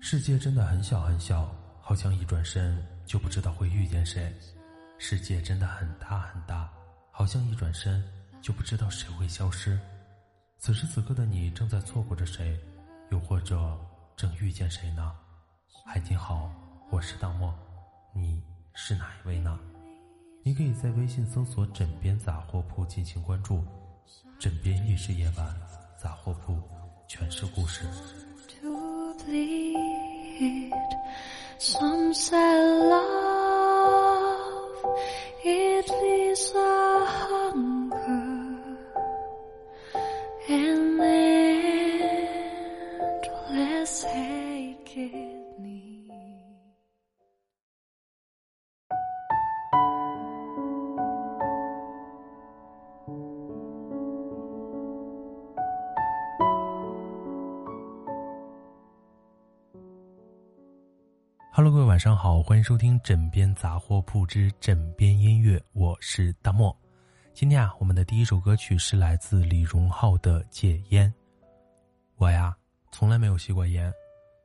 世界真的很小很小，好像一转身就不知道会遇见谁。世界真的很大很大，好像一转身就不知道谁会消失。此时此刻的你正在错过着谁，又或者正遇见谁呢？嗨，你好，我是大漠，你是哪一位呢？你可以在微信搜索枕边杂货铺进行关注，枕边亦是夜晚，杂货铺全是故事。 To bleed, some say love, it leaves a hunger and endless aching. Hello， 各位晚上好，欢迎收听枕边杂货铺之枕边音乐，我是大漠。今天我们的第一首歌曲是来自李荣浩的《戒烟》。我呀，从来没有吸过烟，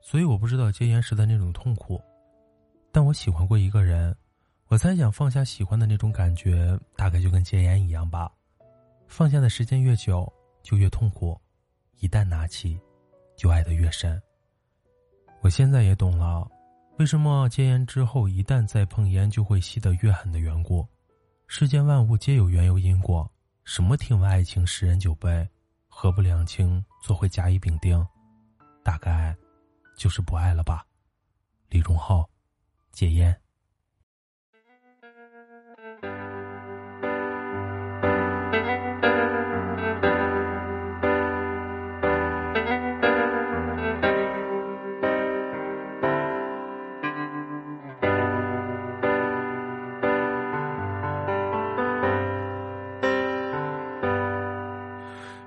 所以我不知道戒烟时的那种痛苦。但我喜欢过一个人，我猜想放下喜欢的那种感觉，大概就跟戒烟一样吧。放下的时间越久，就越痛苦；一旦拿起，就爱得越深。我现在也懂了。为什么戒烟之后一旦再碰烟就会吸得越狠的缘故？世间万物皆有缘由因果，什么听闻爱情十人九悲，合不两清做会甲乙丙丁，大概就是不爱了吧。李荣浩，戒烟。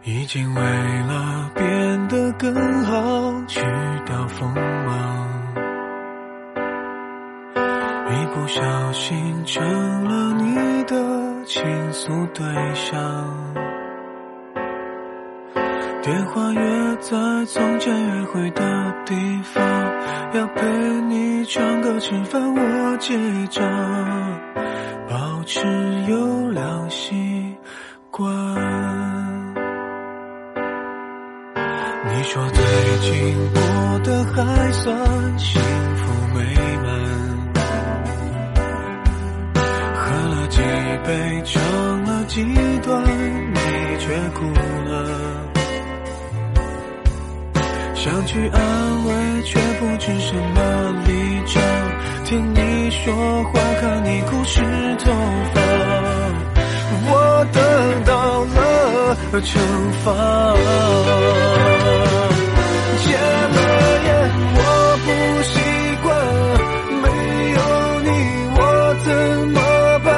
已经为了变得更好去到锋芒，一不小心成了你的倾诉对象，电话约在从前约会的地方，要陪你唱歌吃饭我结账，保持优良习惯。你说最近过得还算幸福美满，喝了几杯唱了几段你却哭了，想去安慰却不知什么立场，听你说话看你哭湿头发，我等到了惩罚。戒了烟我不习惯，没有你我怎么办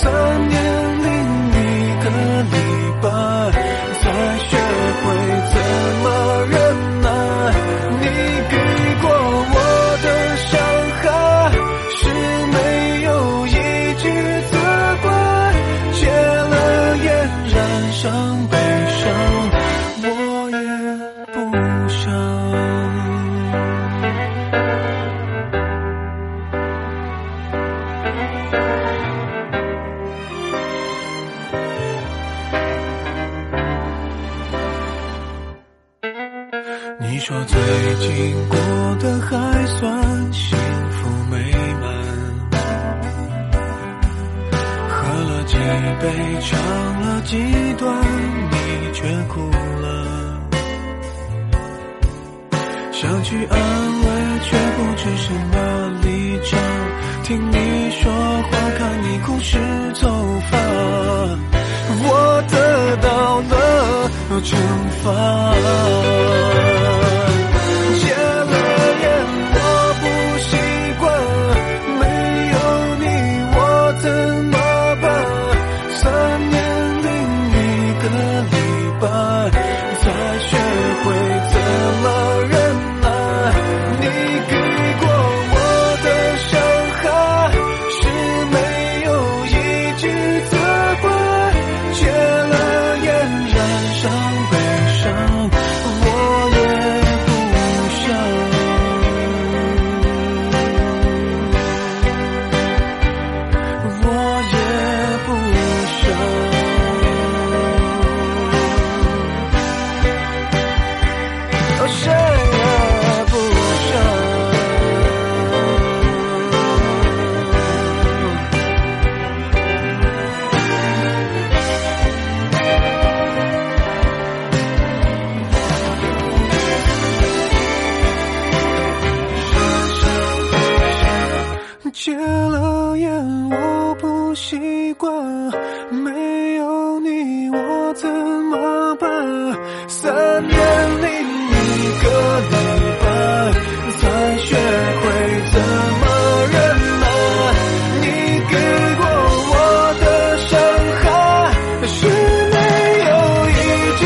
？3年0一个礼拜才学会怎么忍耐，你给过我的伤害是没有一句责怪。戒了烟染上悲伤我也不说最近过得还算幸福美满，喝了几杯唱了几段你却哭了，想去安慰却不知什么立场，听你说话看你哭湿头发，我得到了惩罚。伤悲伤习惯，没有你我怎么办？3年零1个礼拜才学会怎么忍耐，你给过我的伤害是没有一句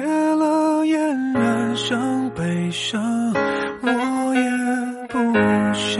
责怪。戒了烟，染上悲伤，我也不想。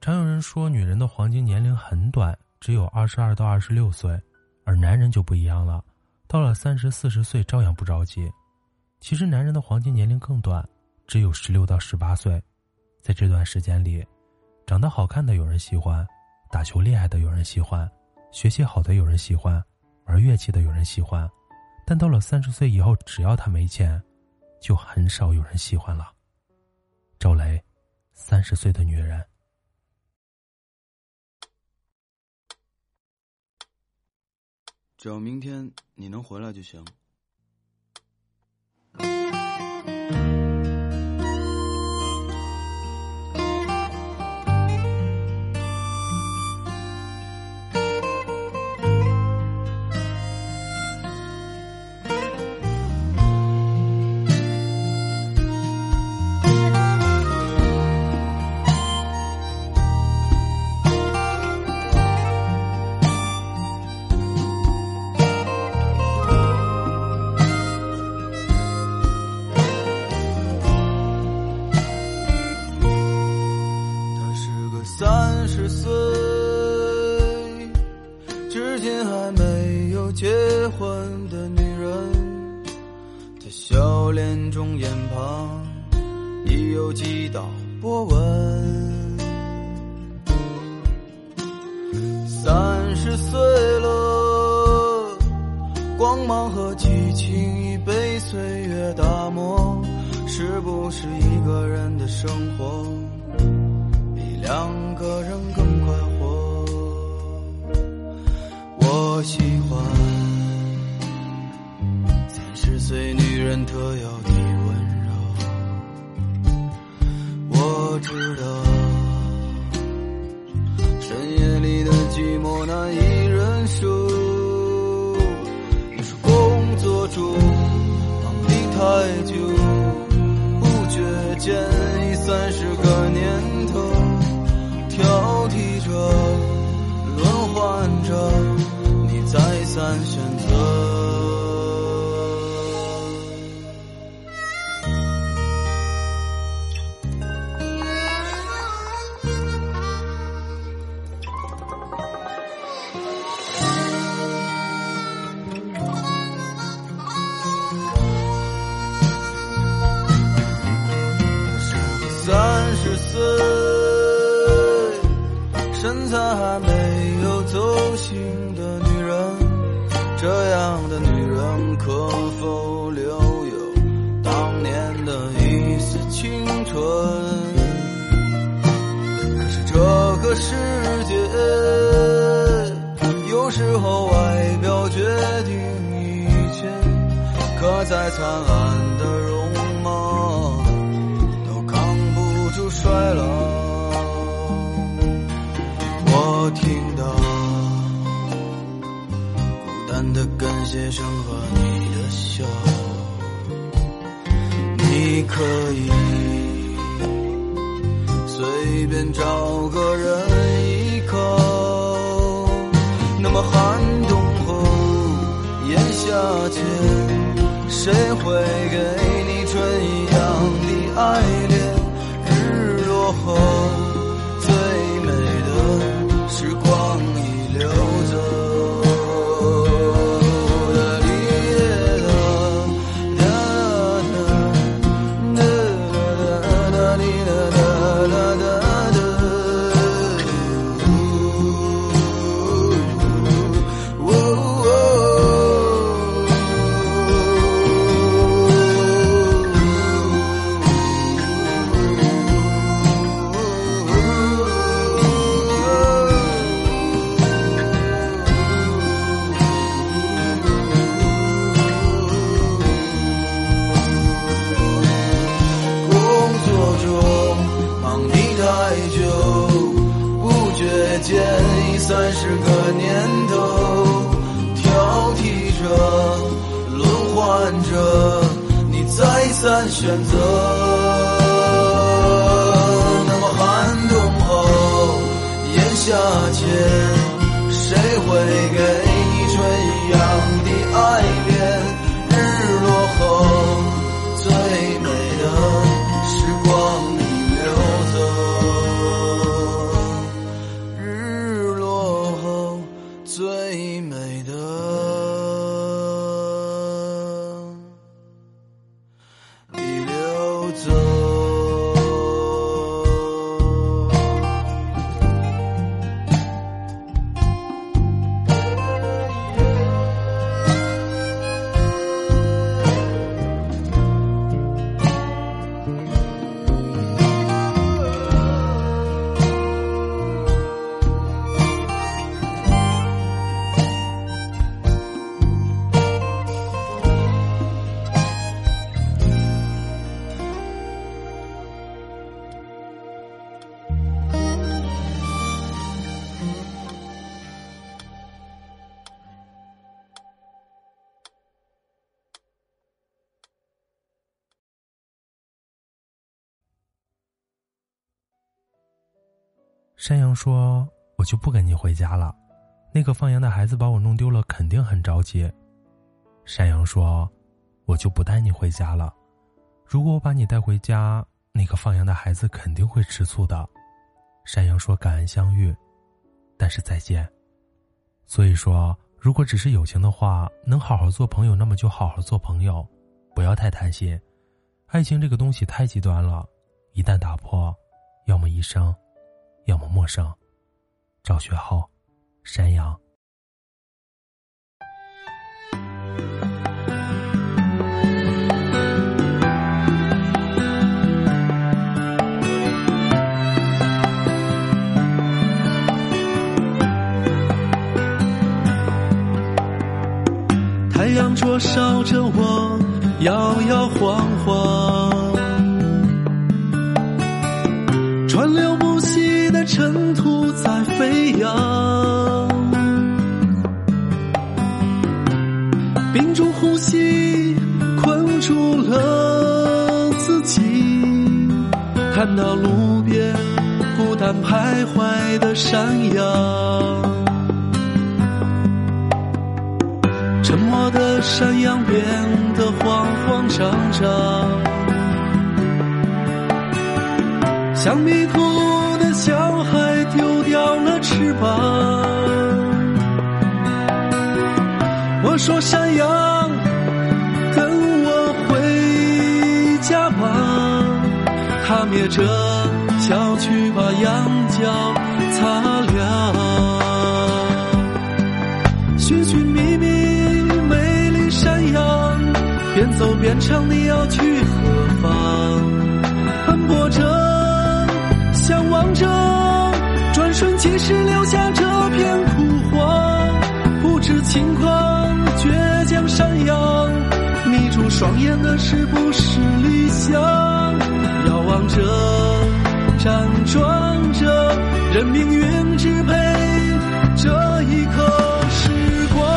常有人说女人的黄金年龄很短，只有22到26岁，而男人就不一样了，到了30、40岁照样不着急。其实男人的黄金年龄更短，只有16到18岁。在这段时间里，长得好看的有人喜欢，打球厉害的有人喜欢，学习好的有人喜欢，玩乐器的有人喜欢，但到了30岁以后，只要他没钱，就很少有人喜欢了。赵雷，30岁的女人。只要明天你能回来就行。笑脸中眼旁已有几道波纹，30岁了，光芒和激情已被岁月打磨，是不是一个人的生活比2个人更快活？我喜欢30岁女人特有的温柔，我知道深夜里的寂寞难以忍受。你说工作中忙得太久，不觉间已30个年头，挑剔着轮换着，你再三选择。身材还没有走形的女人，这样的女人可否留有当年的一丝青春？可是这个世界有时候外表决定一切，可再灿烂的容貌都扛不住衰老。我听到孤单的跟鞋声和你的笑，你可以随便找个人依靠，那么寒冬后炎夏前，谁会给你春一样的爱恋？日落后时光已流走的烈的，太久，不觉间已30个年头，挑剔着，轮换着，你再三选择。那么寒冬后，炎夏间，谁会给你春一样的爱恋？日落后，最美的时光里流走，日落后最美的你流走。山羊说，我就不跟你回家了，那个放羊的孩子把我弄丢了，肯定很着急。山羊说，我就不带你回家了，如果我把你带回家，那个放羊的孩子肯定会吃醋的。山羊说，感恩相遇，但是再见。所以说，如果只是友情的话，能好好做朋友，那么就好好做朋友，不要太贪心。爱情这个东西太极端了，一旦打破，要么一生，要么陌生。赵学浩，山羊。太阳灼烧着我，摇摇晃晃，川流不息的尘土在飞扬，屏住呼吸，困住了自己。看到路边孤单徘徊的山羊，沉默的山羊变得慌慌张张，像迷途小孩丢掉了翅膀。我说，山羊，跟我回家吧。他灭着小去把羊角擦亮。寻寻觅觅，美丽山羊，边走边唱，你要去何方？奔波着，向往着，转瞬即逝，留下这片枯黄。不知情况，倔强山羊，迷住双眼的是不是理想？遥望着，辗转着，任命运支配这一刻时光。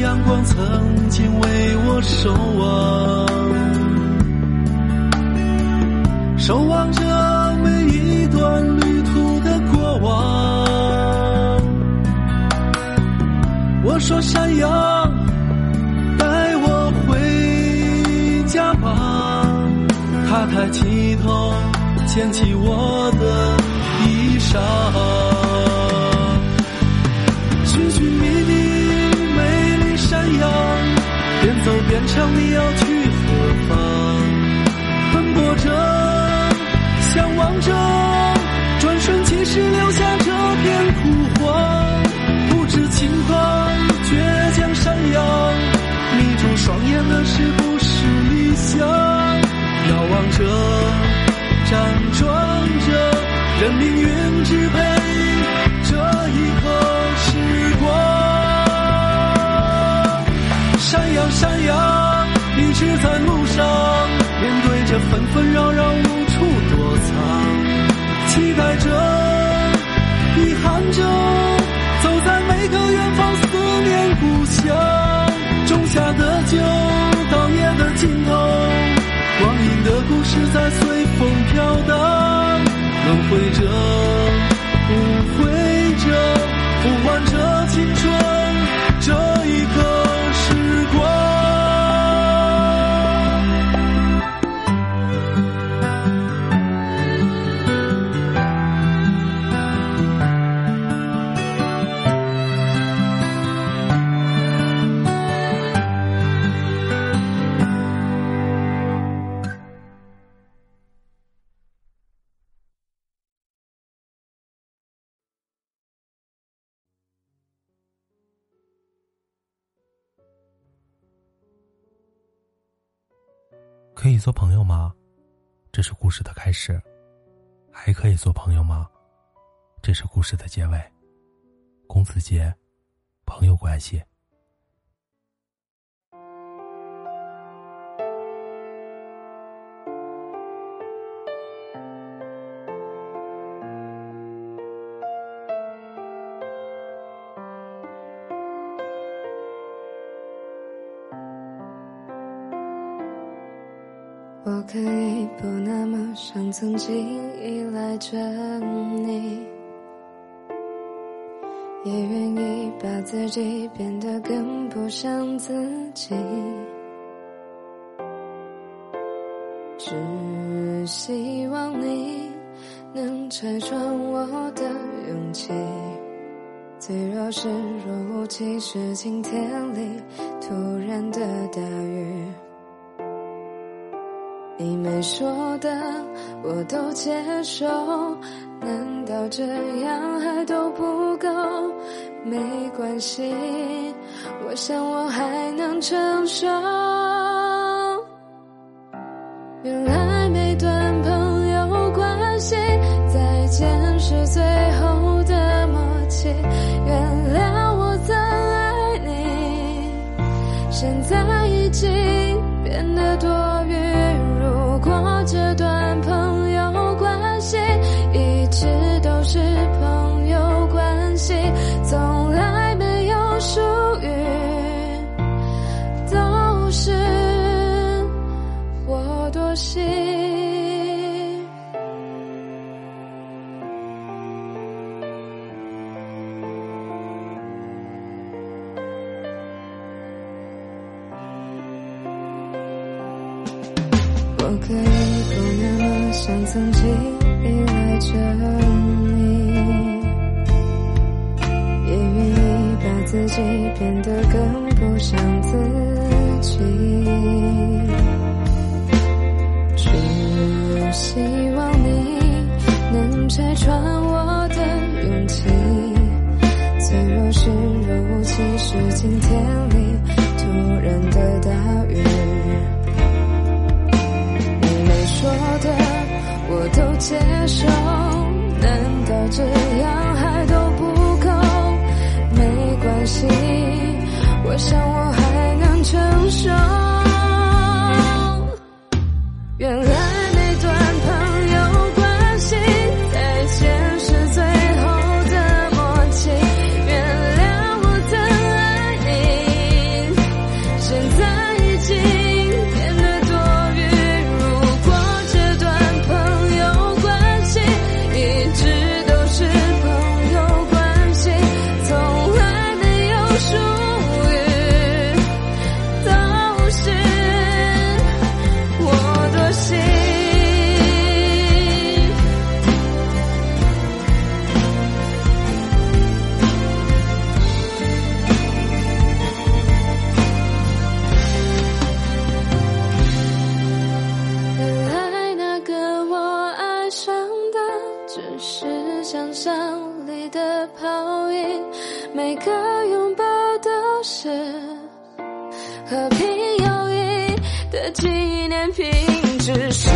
阳光曾经为我守望，守望着每一段旅途的过往。我说，山羊，带我回家吧。他抬起头，牵起我的衣裳。寻寻觅觅，边走边唱，你要去何方？望着，辗转着，任命运支配这一刻时光。闪耀闪耀，一直在路上，面对着纷纷扰扰无处躲藏，期待着，遗憾着，走在每个远方思念故乡，种下的酒，到夜的尽头。光阴的故事在随风飘荡，轮回着，无悔着，不完着青春这一刻时光。可以做朋友吗？这是故事的开始。还可以做朋友吗？这是故事的结尾。龚子杰，朋友关系。我可以不那么像曾经依赖着你，也愿意把自己变得更不像自己，只希望你能拆穿我的勇气，脆弱时若无其事，晴天里突然的大雨，你没说的我都接受，难道这样还都不够？没关系，我想我还能承受。原来每段朋友关系，再见是最后的默契，原谅我曾爱你，现在已经变得多余。如果这段朋友关系一直都是朋友关系，从来没有属于，都是我多心。我可以不那么像曾经依赖着你，也愿意把自己变得更不像自己，只希望你能拆穿我的勇气，脆弱时若无其事，晴天里突然的大雨，说的我都接受，难道这样还都不够？没关系，我想我还能承受。原来每段朋友关系，再见是最后的默契，原谅我曾爱你，现在已经和平友谊的纪念品，只是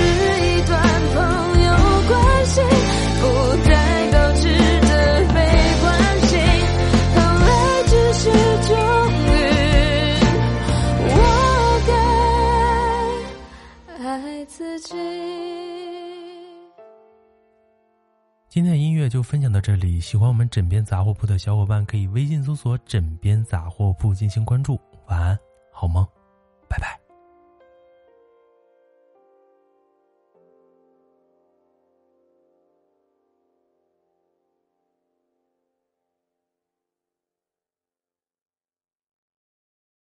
今天的音乐就分享到这里，喜欢我们枕边杂货铺的小伙伴可以微信搜索枕边杂货铺进行关注。晚安，好梦，拜拜。